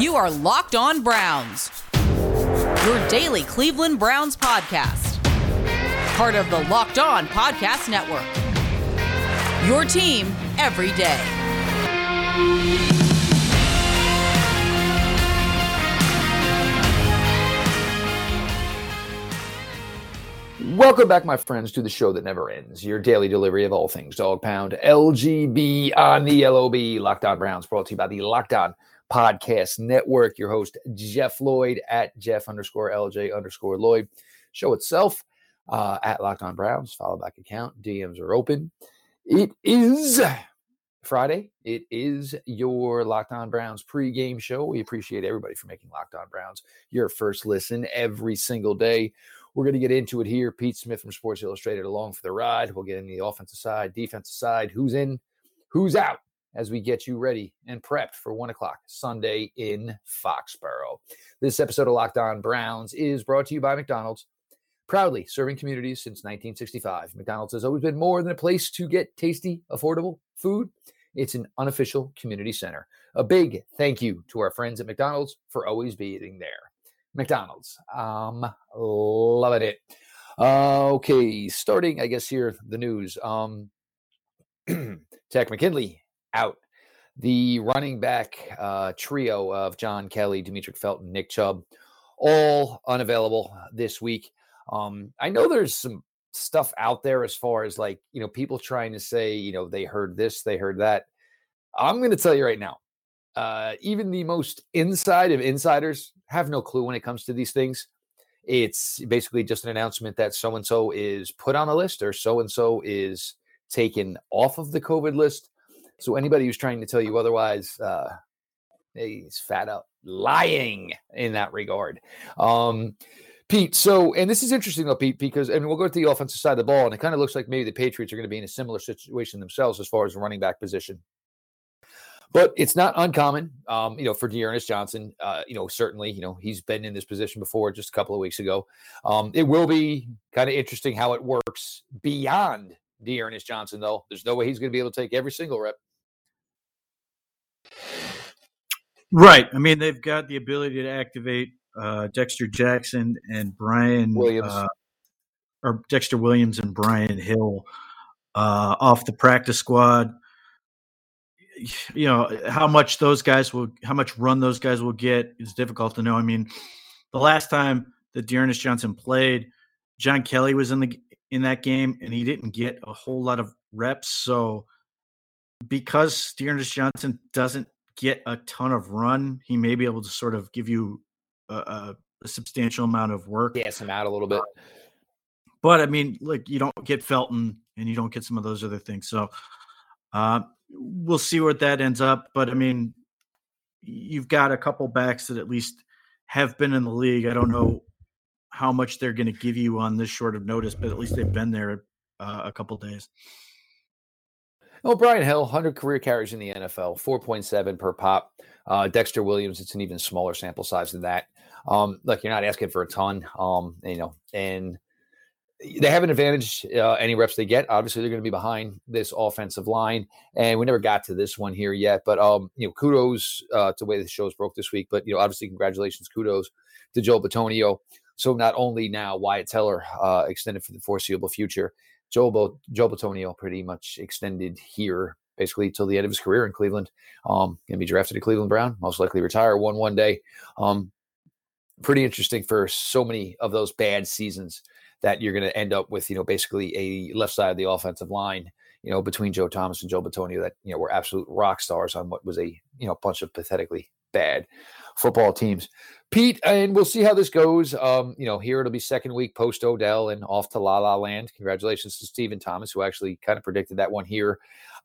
You are Locked On Browns, your daily Cleveland Browns podcast. Part of the Locked On Podcast Network, your team every day. Welcome back, my friends, to the show that never ends, your daily delivery of all things Dog Pound, LGB on the LOB, Locked On Browns, brought to you by the Locked On Podcast Network. Your host, Jeff Lloyd, at Jeff_LJ_Lloyd. Show itself at Locked On Browns, follow back account. DMs are open. It is Friday. It is your Locked On Browns pregame show. We appreciate everybody for making Locked On Browns your first listen every single day. We're going to get into it here. Pete Smith from Sports Illustrated along for the ride. We'll get into the offensive side, defensive side, who's in, who's out, as we get you ready and prepped for 1 o'clock Sunday in Foxborough. This episode of Locked On Browns is brought to you by McDonald's, proudly serving communities since 1965. McDonald's has always been more than a place to get tasty, affordable food. It's an unofficial community center. A big thank you to our friends at McDonald's for always being there. McDonald's. Loving it. Okay, starting, I guess, here, the news. Tech McKinley out. The running back trio of John Kelly, Demetric Felton, Nick Chubb, all unavailable this week. I know there's some stuff out there as far as, like, you know, people trying to say, you know, they heard this, they heard that. I'm going to tell you right now, even the most inside of insiders have no clue when it comes to these things. It's basically just an announcement that so-and-so is put on a list or so-and-so is taken off of the COVID list. So anybody who's trying to tell you otherwise, he's flat out lying in that regard. Pete, so, and this is interesting though, Pete, because, and we'll go to the offensive side of the ball, and it kind of looks like maybe the Patriots are going to be in a similar situation themselves as far as the running back position. But it's not uncommon, you know, for D'Ernest Johnson. You know, certainly, you know, he's been in this position before just a couple of weeks ago. It will be kind of interesting how it works beyond D'Ernest Johnson, though. There's no way he's going to be able to take every single rep. Right. I mean, they've got the ability to activate Dexter Jackson and Brian Williams, or Dexter Williams and Brian Hill off the practice squad. You know, how much run those guys will get is difficult to know. I mean, the last time that D'Ernest Johnson played, John Kelly was in that game, and he didn't get a whole lot of reps. So because D'Ernest Johnson doesn't get a ton of run, he may be able to sort of give you a substantial amount of work. Gas him out a little bit. But, I mean, like, you don't get Felton, and you don't get some of those other things. So, we'll see where that ends up. But, I mean, you've got a couple backs that at least have been in the league. I don't know how much they're going to give you on this short of notice, but at least they've been there a couple days. Oh, Brian Hill, 100 career carries in the NFL, 4.7 per pop. Dexter Williams, it's an even smaller sample size than that. Look, you're not asking for a ton, you know, and – they have an advantage any reps they get. Obviously, they're going to be behind this offensive line, and we never got to this one here yet. But, you know, kudos to the way the shows broke this week. But, you know, obviously, congratulations, kudos to Joel Bitonio. So not only now Wyatt Teller extended for the foreseeable future, Joel Bitonio pretty much extended here basically till the end of his career in Cleveland. Going to be drafted a Cleveland Brown, most likely retire one day. Pretty interesting for so many of those bad seasons that you're going to end up with, you know, basically a left side of the offensive line, you know, between Joe Thomas and Joel Bitonio that, you know, were absolute rock stars on what was a, you know, bunch of pathetically bad football teams. Pete, and we'll see how this goes. You know, here it'll be second week post Odell and off to La La Land. Congratulations to Stephen Thomas, who actually kind of predicted that one here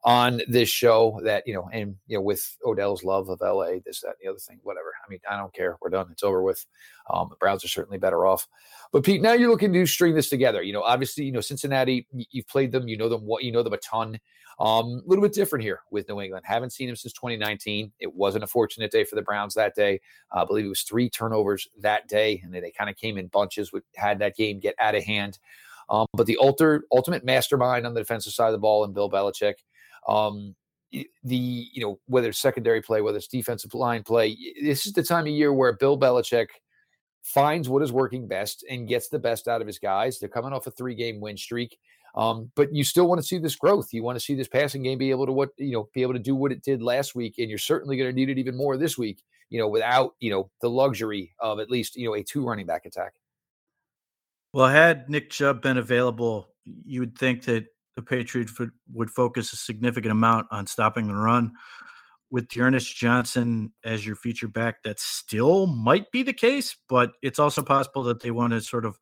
on this show that, you know, and, you know, with Odell's love of LA, this, that, and the other thing, whatever. I mean, I don't care. We're done. It's over with. The Browns are certainly better off. But, Pete, now you're looking to string this together. You know, obviously, you know, Cincinnati, you've played them. You know them. You know them a ton. A little bit different here with New England. Haven't seen them since 2019. It wasn't a fortunate day for the Browns that day. I believe it was 3 turnovers that day, and they kind of came in bunches, had that game get out of hand. But the ultimate mastermind on the defensive side of the ball and Bill Belichick, the, you know, whether it's secondary play, whether it's defensive line play, this is the time of year where Bill Belichick finds what is working best and gets the best out of his guys. They're coming off a 3-game win streak. But you still want to see this growth. You want to see this passing game be able to do what it did last week. And you're certainly going to need it even more this week, without, the luxury of at least, a 2-running back attack. Well, had Nick Chubb been available, you would think that the Patriots would focus a significant amount on stopping the run. With D'Ernest Johnson as your feature back, that still might be the case, but it's also possible that they want to sort of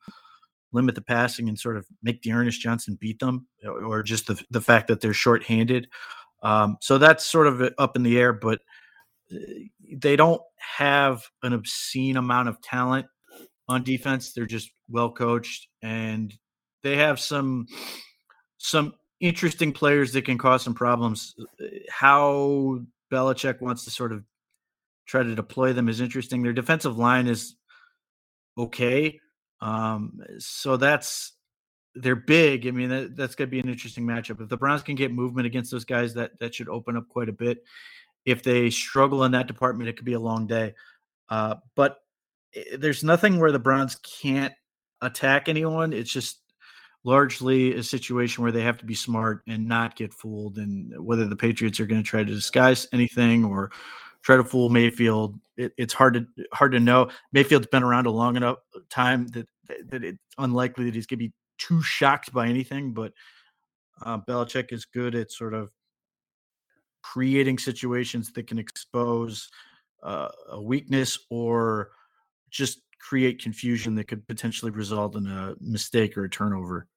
limit the passing and sort of make D'Ernest Johnson beat them, or just the fact that they're shorthanded. So that's sort of up in the air, but they don't have an obscene amount of talent on defense. They're just well coached, and they have some interesting players that can cause some problems. How Belichick wants to sort of try to deploy them is interesting. Their defensive line is okay. So they're big. I mean, that's going to be an interesting matchup. If the Browns can get movement against those guys, that should open up quite a bit. If they struggle in that department, it could be a long day. But there's nothing where the Browns can't attack anyone. It's just largely a situation where they have to be smart and not get fooled. And whether the Patriots are going to try to disguise anything or try to fool Mayfield, it's hard to know. Mayfield's been around a long enough time that it's unlikely that he's going to be too shocked by anything, but Belichick is good at sort of creating situations that can expose a weakness or just create confusion that could potentially result in a mistake or a turnover.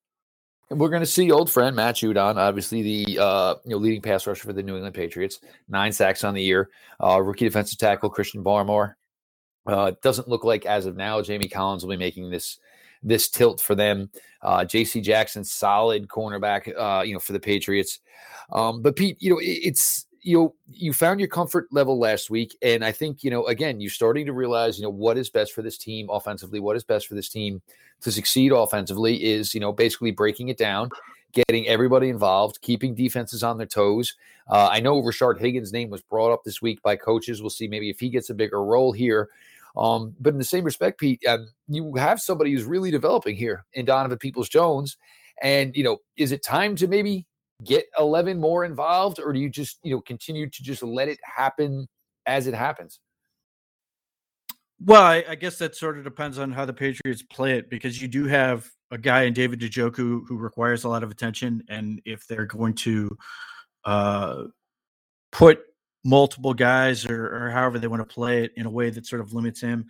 And we're going to see old friend Matt Judon, obviously the leading pass rusher for the New England Patriots, 9 sacks on the year. Rookie defensive tackle Christian Barmore. It doesn't look like as of now Jamie Collins will be making this tilt for them. J.C. Jackson, solid cornerback, for the Patriots. But Pete, you found your comfort level last week, and I think again you're starting to realize what is best for this team offensively. What is best for this team to succeed offensively is basically breaking it down, getting everybody involved, keeping defenses on their toes. I know Rashard Higgins' name was brought up this week by coaches. We'll see maybe if he gets a bigger role here. But in the same respect, Pete, you have somebody who's really developing here in Donovan Peoples-Jones, and is it time to maybe get 11 more involved, or do you just, continue to just let it happen as it happens? Well, I guess that sort of depends on how the Patriots play it, because you do have a guy in David Njoku who requires a lot of attention. And if they're going to put multiple guys or however they want to play it in a way that sort of limits him,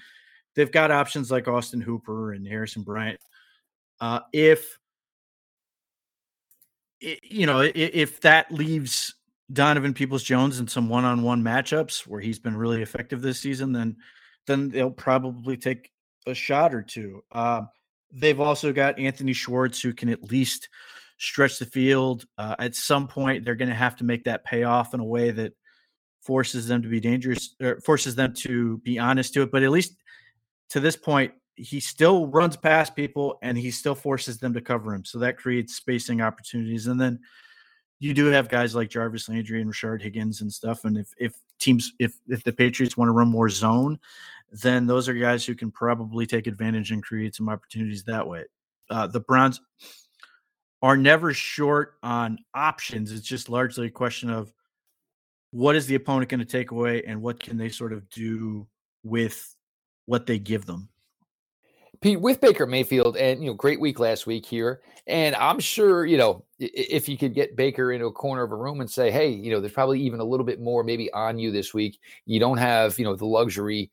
they've got options like Austin Hooper and Harrison Bryant. If that leaves Donovan Peoples-Jones in some one-on-one matchups where he's been really effective this season, then they'll probably take a shot or two. They've also got Anthony Schwartz, who can at least stretch the field. At some point, they're going to have to make that payoff in a way that forces them to be dangerous, or forces them to be honest to it. But at least to this point, he still runs past people and he still forces them to cover him. So that creates spacing opportunities. And then you do have guys like Jarvis Landry and Rashard Higgins and stuff. And if the Patriots want to run more zone, then those are guys who can probably take advantage and create some opportunities that way. The Browns are never short on options. It's just largely a question of what is the opponent going to take away and what can they sort of do with what they give them. Pete, with Baker Mayfield, and great week last week here, and I'm sure if you could get Baker into a corner of a room and say, hey, there's probably even a little bit more maybe on you this week. You don't have the luxury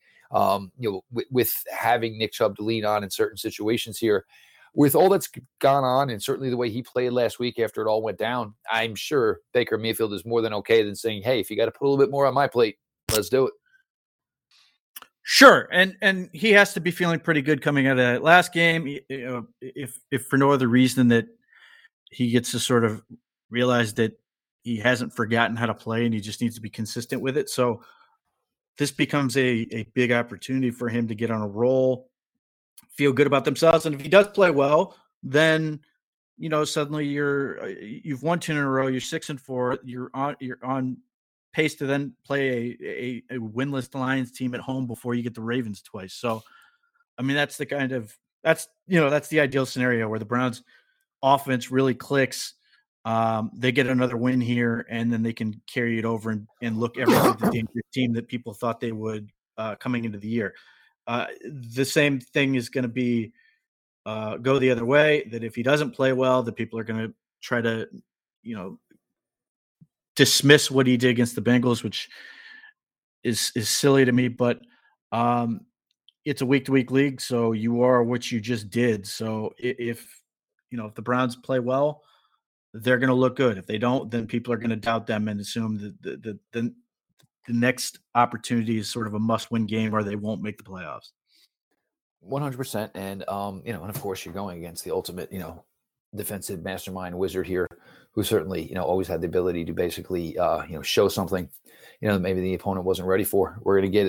with having Nick Chubb to lean on in certain situations here. With all that's gone on, and certainly the way he played last week after it all went down, I'm sure Baker Mayfield is more than okay than saying, hey, if you got to put a little bit more on my plate, let's do it. Sure, and he has to be feeling pretty good coming out of that last game. If for no other reason that he gets to sort of realize that he hasn't forgotten how to play and he just needs to be consistent with it. So this becomes a big opportunity for him to get on a roll, feel good about themselves. And if he does play well, then you know, suddenly you've won 10 in a row, you're 6-4, you're on pace to then play a winless Lions team at home before you get the Ravens twice. So, I mean, that's the ideal scenario where the Browns offense really clicks. They get another win here, and then they can carry it over and look every team that people thought they would coming into the year. The same thing is going to be go the other way, that if he doesn't play well, the people are going to try to, you know, dismiss what he did against the Bengals, which is silly to me, but it's a week-to-week league, so you are what you just did. So if the Browns play well, they're going to look good. If they don't, then people are going to doubt them and assume that the next opportunity is sort of a must-win game or they won't make the playoffs. 100%. And, and of course you're going against the ultimate, defensive mastermind wizard here, who certainly, always had the ability to basically, show something, that maybe the opponent wasn't ready for. We're going to get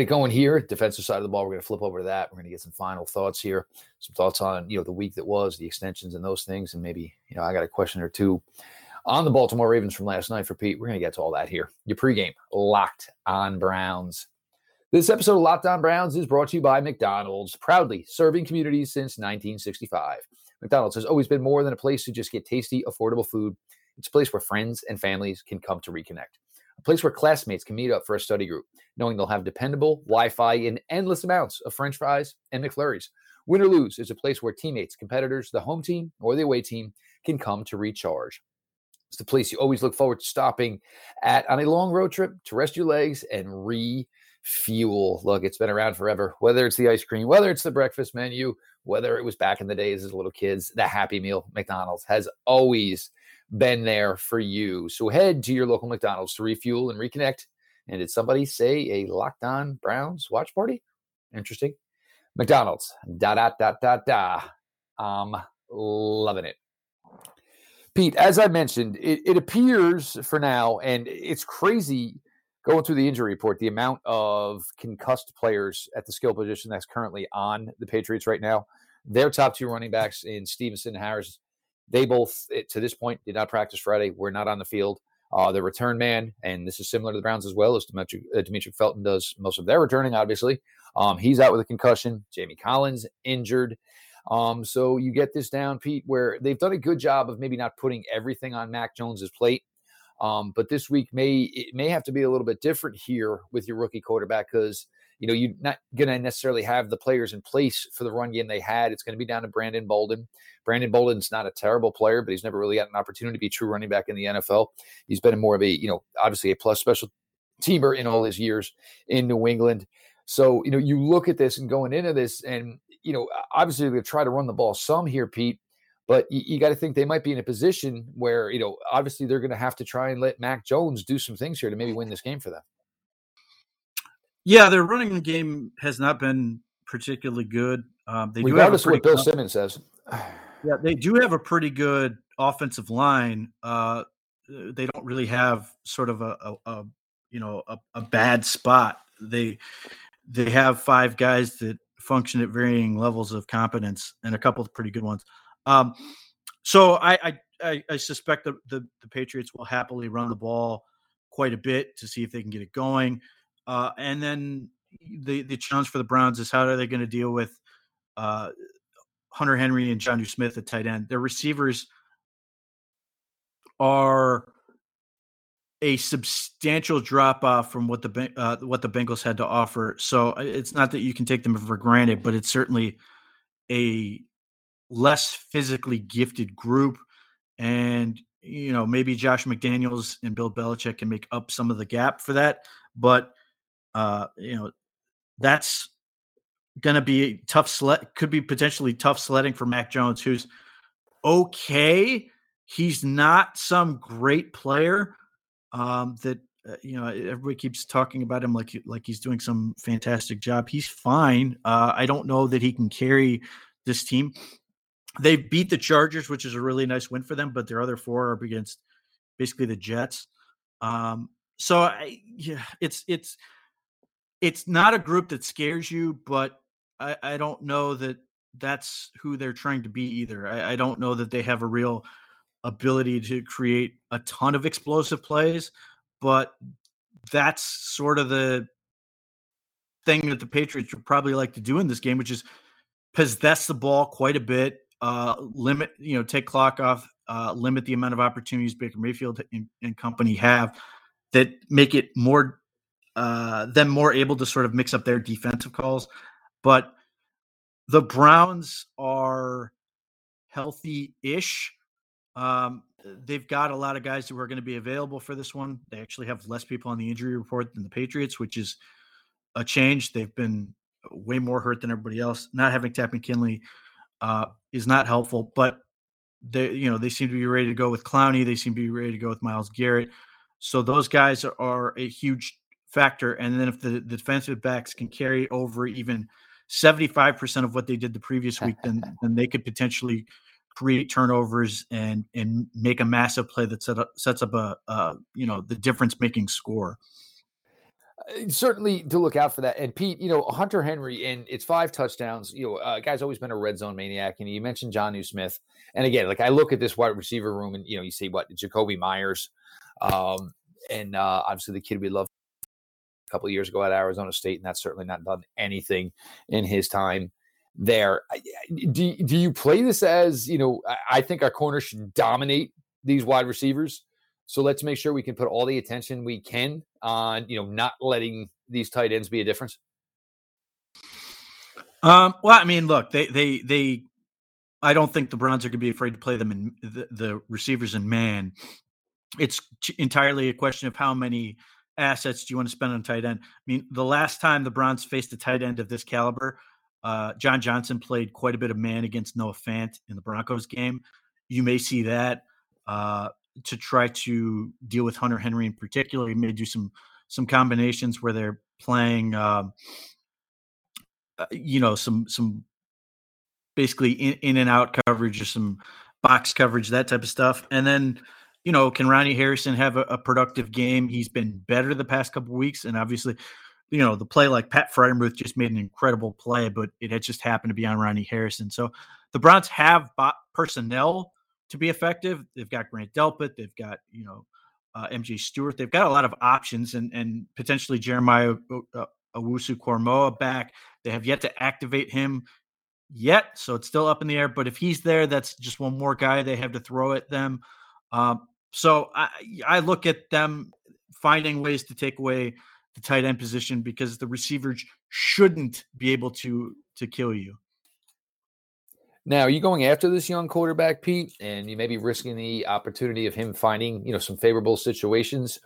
it going here. Defensive side of the ball. We're going to flip over to that. We're going to get some final thoughts here, some thoughts on, the week that was, the extensions and those things. And maybe, I got a question or two on the Baltimore Ravens from last night for Pete. We're going to get to all that here. Your pregame Locked On Browns. This episode of Locked On Browns is brought to you by McDonald's, proudly serving communities since 1965. McDonald's has always been more than a place to just get tasty, affordable food. It's a place where friends and families can come to reconnect, a place where classmates can meet up for a study group, knowing they'll have dependable Wi-Fi and endless amounts of French fries and McFlurries. Win or lose, it's a place where teammates, competitors, the home team, or the away team can come to recharge. It's the place you always look forward to stopping at on a long road trip to rest your legs and refuel. Look, it's been around forever, whether it's the ice cream, whether it's the breakfast menu, whether it was back in the days as little kids, the Happy Meal. McDonald's has always been there for you. So head to your local McDonald's to refuel and reconnect. And did somebody say a Locked On Browns watch party? Interesting. McDonald's, I'm loving it. Pete, as I mentioned, it appears for now, and it's crazy going through the injury report, the amount of concussed players at the skill position that's currently on the Patriots right now. Their top two running backs in Stevenson and Harris, they both, to this point, did not practice Friday. We're not on the field. The return man, and this is similar to the Browns as well, as Demetric Felton does most of their returning, obviously. He's out with a concussion. Jamie Collins injured. So you get this down, Pete, where they've done a good job of maybe not putting everything on Mac Jones's plate. But this week may have to be a little bit different here with your rookie quarterback, because, you're not going to necessarily have the players in place for the run game they had. It's going to be down to Brandon Bolden. Brandon Bolden's not a terrible player, but he's never really got an opportunity to be true running back in the NFL. He's been more of a, obviously a plus special teamer in all his years in New England. So, you look at this and going into this and, obviously they're going to try to run the ball some here, Pete, but you got to think they might be in a position where, obviously they're going to have to try and let Mac Jones do some things here to maybe win this game for them. Yeah, their running game has not been particularly good. Regardless of what Bill Simmons says. Yeah, they do have a pretty good offensive line. They don't really have sort of a bad spot. They have five guys that function at varying levels of competence and a couple of pretty good ones. So I suspect the Patriots will happily run the ball quite a bit to see if they can get it going. And then the challenge for the Browns is how are they going to deal with Hunter Henry and Jonnu Smith at tight end. Their receivers are a substantial drop off from what the Bengals had to offer. So it's not that you can take them for granted, but it's certainly a less physically gifted group. And, maybe Josh McDaniels and Bill Belichick can make up some of the gap for that. But, that's going to be could be potentially tough sledding for Mac Jones, who's okay. He's not some great player. Everybody keeps talking about him like he's doing some fantastic job. He's fine. I don't know that he can carry this team. They beat the Chargers, which is a really nice win for them, but their other four are against basically the Jets. It's not a group that scares you, but I don't know that that's who they're trying to be either. I don't know that they have a real ability to create a ton of explosive plays, but that's sort of the thing that the Patriots would probably like to do in this game, which is possess the ball quite a bit, limit, take clock off, limit the amount of opportunities Baker Mayfield and company have that make it more, them more able to sort of mix up their defensive calls. But the Browns are healthy-ish. They've got a lot of guys who are going to be available for this one. They actually have less people on the injury report than the Patriots, which is a change. They've been way more hurt than everybody else. Not having Tech McKinley is not helpful, but they seem to be ready to go with Clowney. They seem to be ready to go with Myles Garrett. So those guys are a huge factor. And then if the defensive backs can carry over even 75% of what they did the previous week, then they could potentially create turnovers and make a massive play that sets up a the difference-making score. Certainly to look out for that. And Pete, Hunter Henry and it's 5 touchdowns, guy's always been a red zone maniac. And you mentioned Jonnu Smith. And again, I look at this wide receiver room and, you see Jacoby Myers and obviously the kid we love a couple of years ago at Arizona State. And that's certainly not done anything in his time there. Do you play this as, I think our corners should dominate these wide receivers. So let's make sure we can put all the attention we can on, not letting these tight ends be a difference. Look, they I don't think the Browns are going to be afraid to play them in the receivers in man. It's entirely a question of how many assets do you want to spend on tight end. I mean, the last time the Browns faced a tight end of this caliber, John Johnson played quite a bit of man against Noah Fant in the Broncos game. You may see that, to try to deal with Hunter Henry in particular. He may do some combinations where they're playing, some basically in and out coverage or some box coverage, that type of stuff. And then, can Ronnie Harrison have a productive game? He's been better the past couple of weeks. And obviously, the play like Pat Fryermuth just made an incredible play, but it had just happened to be on Ronnie Harrison. So the Browns have personnel to be effective. They've got Grant Delpit. They've got, MJ Stewart. They've got a lot of options and potentially Jeremiah Owusu-Koramoah back. They have yet to activate him yet, so it's still up in the air. But if he's there, that's just one more guy they have to throw at them. So I look at them finding ways to take away the tight end position because the receivers shouldn't be able to kill you. Now, are you going after this young quarterback, Pete, and you may be risking the opportunity of him finding, some favorable situations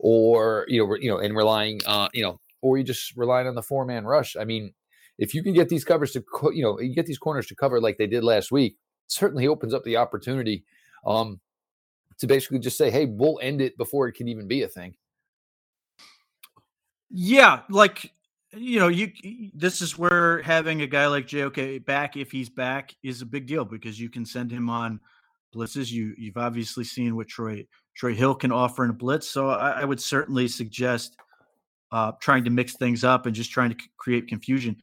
or, and relying, or you just relying on the 4-man rush? I mean, if you can get these covers to, you get these corners to cover like they did last week, it certainly opens up the opportunity to basically just say, hey, we'll end it before it can even be a thing. Yeah, this is where having a guy like JOK back, if he's back, is a big deal because you can send him on blitzes. You've obviously seen what Troy Hill can offer in a blitz. So I would certainly suggest trying to mix things up and just trying to create confusion,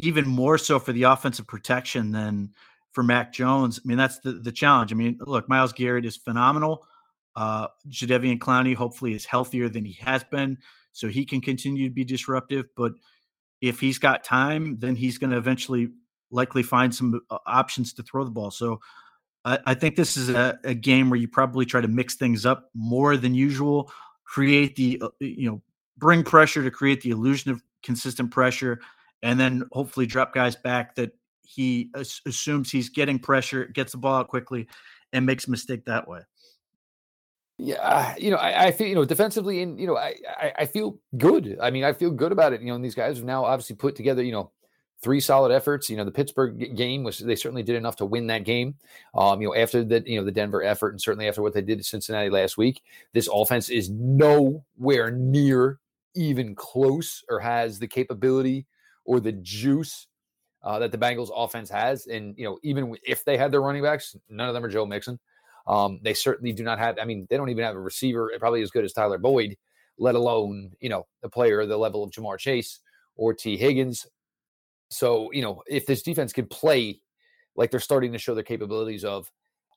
even more so for the offensive protection than for Mac Jones. I mean, that's the challenge. I mean, look, Myles Garrett is phenomenal. Jadeveon Clowney hopefully is healthier than he has been, so he can continue to be disruptive. But if he's got time, then he's going to eventually likely find some options to throw the ball. So I think this is a game where you probably try to mix things up more than usual, create the, bring pressure to create the illusion of consistent pressure, and then hopefully drop guys back that he assumes he's getting pressure, gets the ball out quickly, and makes a mistake that way. Yeah, I feel, defensively, and, I feel good. I mean, I feel good about it. And these guys have now obviously put together, 3 solid efforts. The Pittsburgh game was, they certainly did enough to win that game. After the, the Denver effort, and certainly after what they did to Cincinnati last week, this offense is nowhere near even close or has the capability or the juice that the Bengals offense has. And, even if they had their running backs, none of them are Joe Mixon. They certainly do not have, they don't even have a receiver probably as good as Tyler Boyd, let alone, a player the level of Jamar Chase or T. Higgins. So, you know, if this defense can play like they're starting to show their capabilities of,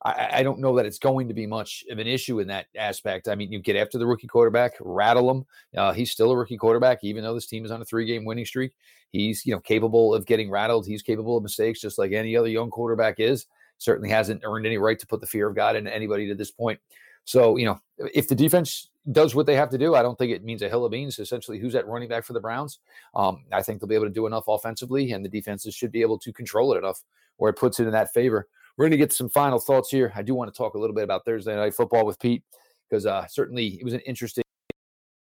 I don't know that it's going to be much of an issue in that aspect. I mean, you get after the rookie quarterback, rattle him. He's still a rookie quarterback, even though this team is on a 3-game winning streak. He's, you know, capable of getting rattled. He's capable of mistakes, just like any other young quarterback is. Certainly hasn't earned any right to put the fear of God into anybody to this point. So, you know, if the defense does what they have to do, I don't think it means a hill of beans, essentially, who's at running back for the Browns. I think they'll be able to do enough offensively, and the defenses should be able to control it enough where it puts it in that favor. We're going to get some final thoughts here. I do want to talk a little bit about Thursday Night Football with Pete, because certainly it was an interesting,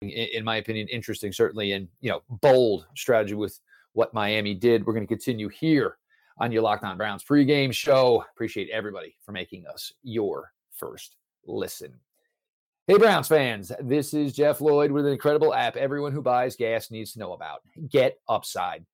in my opinion, certainly, and, you know, bold strategy with what Miami did. We're going to continue here on your Locked On Browns pregame show. Appreciate everybody for making us your first listen. Hey, Browns fans, this is Jeff Lloyd with an incredible app everyone who buys gas needs to know about, GetUpside.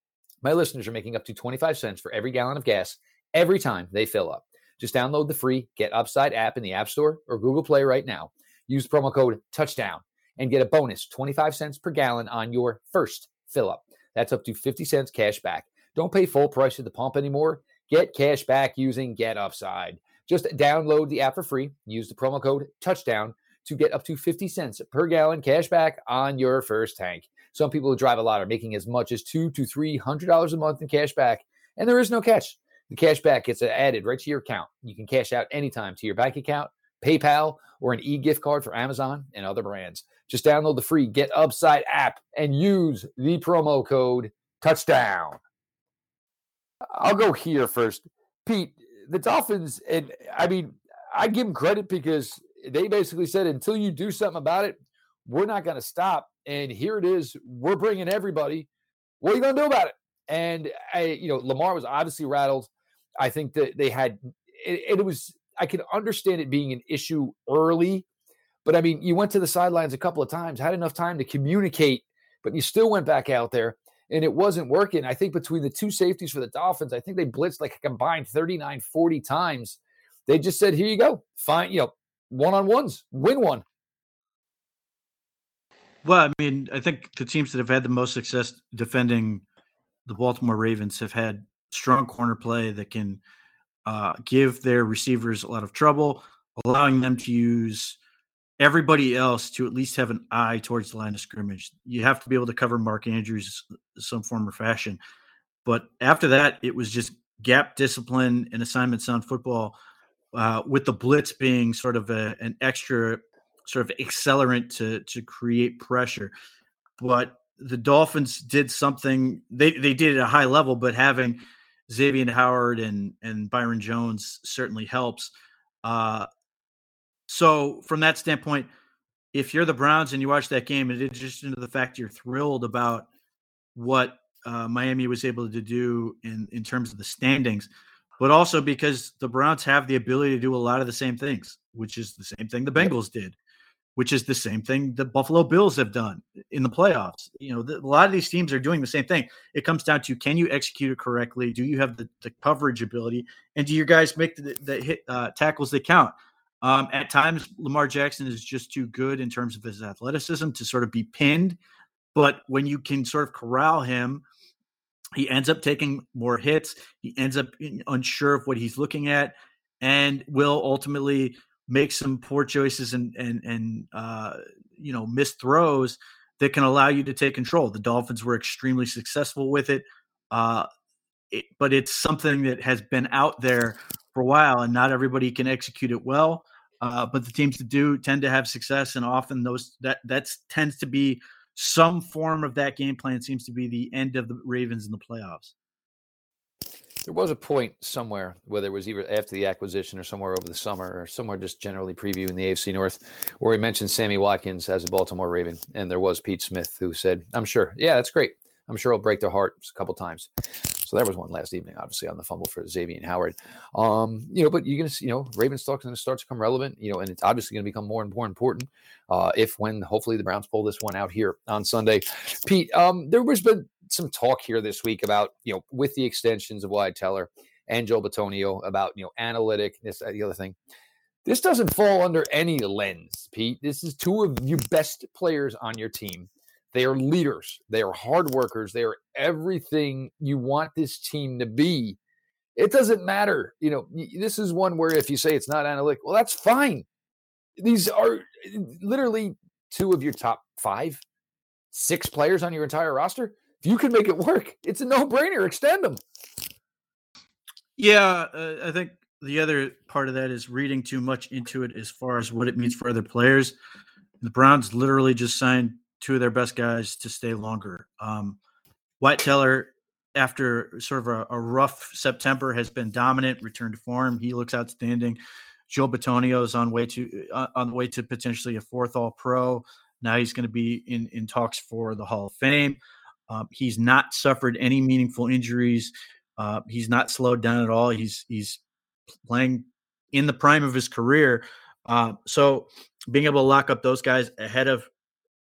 My listeners are making up to 25 cents for every gallon of gas every time they fill up. Just download the free GetUpside app in the App Store or Google Play right now. Use promo code TOUCHDOWN and get a bonus 25 cents per gallon on your first fill up. That's up to 50 cents cash back. Don't pay full price at the pump anymore. Get cash back using GetUpside. Just download the app for free. Use the promo code TOUCHDOWN to get up to 50 cents per gallon cash back on your first tank. Some people who drive a lot are making as much as $200 to $300 a month in cash back, and there is no catch. The cash back gets added right to your account. You can cash out anytime to your bank account, PayPal, or an e-gift card for Amazon and other brands. Just download the free GetUpside app and use the promo code TOUCHDOWN. I'll go here first. Pete, the Dolphins, and I mean, I give them credit because they basically said, until you do something about it, we're not going to stop. And here it is. We're bringing everybody. What are you going to do about it? And, you know, Lamar was obviously rattled. I think that they had it was, I can understand it being an issue early, but I mean, you went to the sidelines a couple of times, had enough time to communicate, but you still went back out there. And it wasn't working. I think between the two safeties for the Dolphins, I think they blitzed like a combined 39, 40 times. They just said, here you go. Fine, you know, one-on-ones, win one. Well, I mean, I think the teams that have had the most success defending the Baltimore Ravens have had strong corner play that can give their receivers a lot of trouble, allowing them to use everybody else to at least have an eye towards the line of scrimmage. You have to be able to cover Mark Andrews in some form or fashion. But after that, it was just gap discipline and assignment sound football, with the blitz being sort of an extra sort of accelerant to create pressure. But the Dolphins did something. They did it at a high level, but having Xavier Howard and Byron Jones certainly helps. So from that standpoint, if you're the Browns and you watch that game, in addition to the fact you're thrilled about what Miami was able to do in terms of the standings, but also because the Browns have the ability to do a lot of the same things, which is the same thing the Bengals did, which is the same thing the Buffalo Bills have done in the playoffs. You know, a lot of these teams are doing the same thing. It comes down to, can you execute it correctly? Do you have the coverage ability? And do your guys make the hit tackles that count? At times, Lamar Jackson is just too good in terms of his athleticism to sort of be pinned. But when you can sort of corral him, he ends up taking more hits. He ends up unsure of what he's looking at and will ultimately make some poor choices and you know, missed throws that can allow you to take control. The Dolphins were extremely successful with it. But it's something that has been out there for a while, and not everybody can execute it well. But the teams that do tend to have success, and often those that tends to be some form of that game plan. It seems to be the end of the Ravens in the playoffs. There was a point somewhere, whether it was either after the acquisition or somewhere over the summer or somewhere just generally previewing the AFC North, where he mentioned Sammy Watkins as a Baltimore Raven, and there was Pete Smith who said, "I'm sure, yeah, that's great. I'm sure it'll break their hearts a couple times." So there was one last evening, obviously, on the fumble for Xavier Howard. You know, but you're going to, you know, Ravens talk is going to start to become relevant, you know, and it's obviously going to become more and more important when hopefully the Browns pull this one out here on Sunday. Pete, there was been some talk here this week about, you know, with the extensions of Wyatt Teller and Joel Bitonio about, you know, analytic, this, that, the other thing. This doesn't fall under any lens, Pete. This is two of your best players on your team They are leaders. They are hard workers. They are everything you want this team to be. It doesn't matter. You know, this is one where if you say it's not analytic, well, that's fine. These are literally two of your top five, six players on your entire roster. If you can make it work, it's a no-brainer. Extend them. Yeah, I think the other part of that is reading too much into it as far as what it means for other players. The Browns literally just signed two of their best guys to stay longer. Wyatt Teller, after sort of a rough September, has been dominant, returned to form. He looks outstanding. Joel Bitonio is on the way to potentially a fourth All-Pro. Now he's going to be in talks for the Hall of Fame. He's not suffered any meaningful injuries. He's not slowed down at all. He's playing in the prime of his career. So being able to lock up those guys ahead of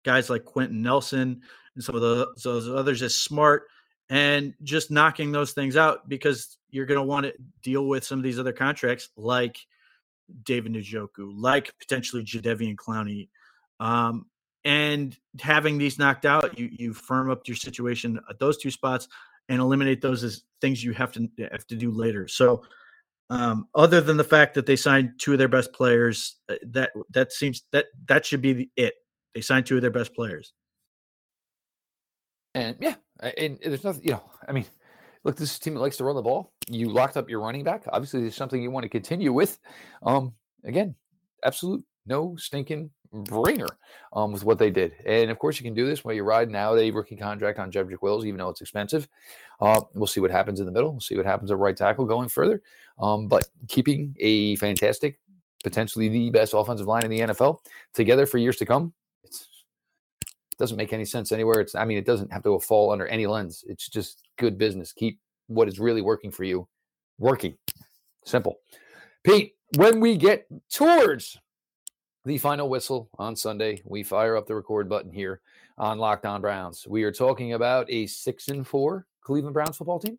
guys like Quentin Nelson and some of those others is smart, and just knocking those things out because you're going to want to deal with some of these other contracts like David Njoku, like potentially Jadeveon Clowney. And having these knocked out, you firm up your situation at those two spots and eliminate those as things you have to do later. So other than the fact that they signed two of their best players, that should be it. They signed two of their best players. And yeah, and there's nothing, you know, I mean, look, this is a team that likes to run the ball. You locked up your running back. Obviously, there's something you want to continue with. Again, absolute no stinking bringer with what they did. And of course, you can do this while you ride now a rookie contract on Jedrick Wills, even though it's expensive. We'll see what happens in the middle. We'll see what happens at right tackle going further. But keeping a fantastic, potentially the best offensive line in the NFL together for years to come, it doesn't make any sense anywhere. It doesn't have to fall under any lens. It's just good business. Keep what is really working for you working. Simple. Pete, when we get towards the final whistle on Sunday, we fire up the record button here on Locked On Browns. We are talking about a 6-4 Cleveland Browns football team.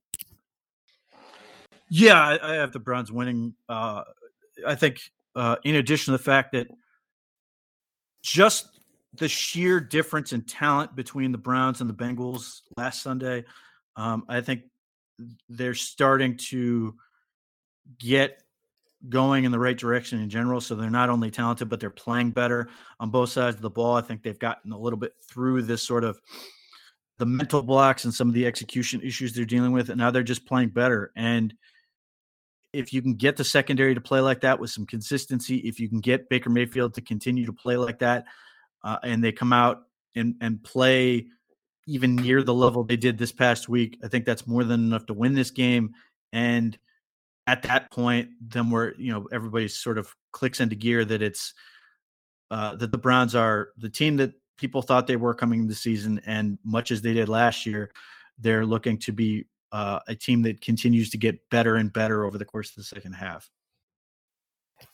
Yeah, I have the Browns winning. I think in addition to the fact that just the sheer difference in talent between the Browns and the Bengals last Sunday, I think they're starting to get going in the right direction in general. So they're not only talented, but they're playing better on both sides of the ball. I think they've gotten a little bit through this sort of the mental blocks and some of the execution issues they're dealing with. And now they're just playing better. And if you can get the secondary to play like that with some consistency, if you can get Baker Mayfield to continue to play like that, and they come out and play even near the level they did this past week, I think that's more than enough to win this game. And at that point, then we're, you know, everybody sort of clicks into gear that it's that the Browns are the team that people thought they were coming into the season. And much as they did last year, they're looking to be a team that continues to get better and better over the course of the second half.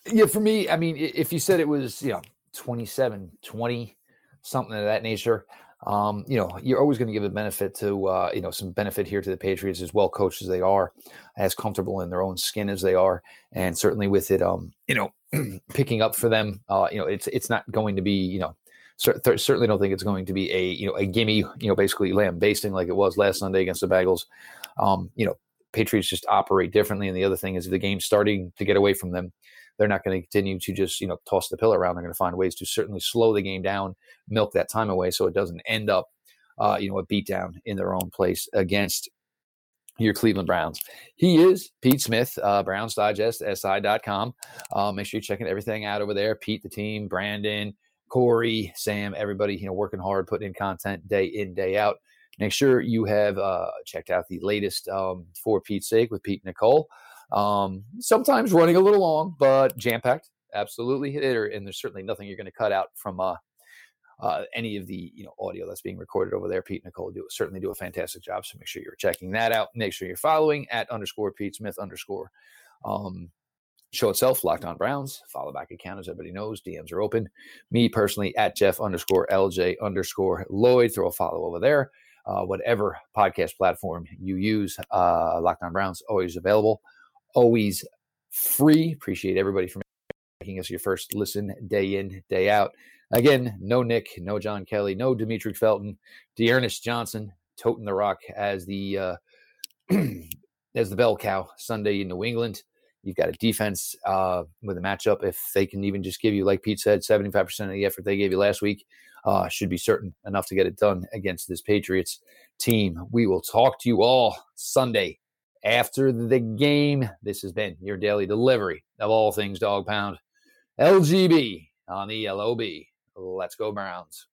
Yeah, for me, I mean, if you said it was, you know, 27-20, something of that nature, you know, you're always going to give the benefit to, you know, some benefit here to the Patriots, as well coached as they are, as comfortable in their own skin as they are. And certainly with it, you know, picking up for them, you know, it's not going to be, you know, certainly don't think it's going to be a, you know, a gimme, you know, basically lambasting like it was last Sunday against the Bengals. You know, Patriots just operate differently. And the other thing is, if the game's starting to get away from them, they're not going to continue to just, you know, toss the pillow around. They're going to find ways to certainly slow the game down, milk that time away so it doesn't end up, you know, a beatdown in their own place against your Cleveland Browns. He is Pete Smith, Browns Digest, SI.com. Make sure you're checking everything out over there. Pete, the team, Brandon, Corey, Sam, everybody, you know, working hard, putting in content day in, day out. Make sure you have checked out the latest For Pete's Sake with Pete and Nicole. Sometimes running a little long, but jam-packed, absolutely. And there's certainly nothing you're going to cut out from any of the, you know, audio that's being recorded over there. Pete and Nicole certainly do a fantastic job, so make sure you're checking that out. Make sure you're following at _Pete Smith_ show itself, Locked On Browns. Follow back account, as everybody knows. DMs are open. Me personally at Jeff _LJ_Lloyd. Throw a follow over there. Whatever podcast platform you use, Locked On Browns always available. Always free. Appreciate everybody for making us your first listen day in, day out. Again, no Nick, no John Kelly, no Demetric Felton, D'Ernest Johnson toting the rock as the as the bell cow Sunday in New England. You've got a defense with a matchup. If they can even just give you, like Pete said, 75% of the effort they gave you last week, should be certain enough to get it done against this Patriots team. We will talk to you all Sunday after the game. This has been your daily delivery of all things Dog Pound. LGB on the LOB. Let's go Browns.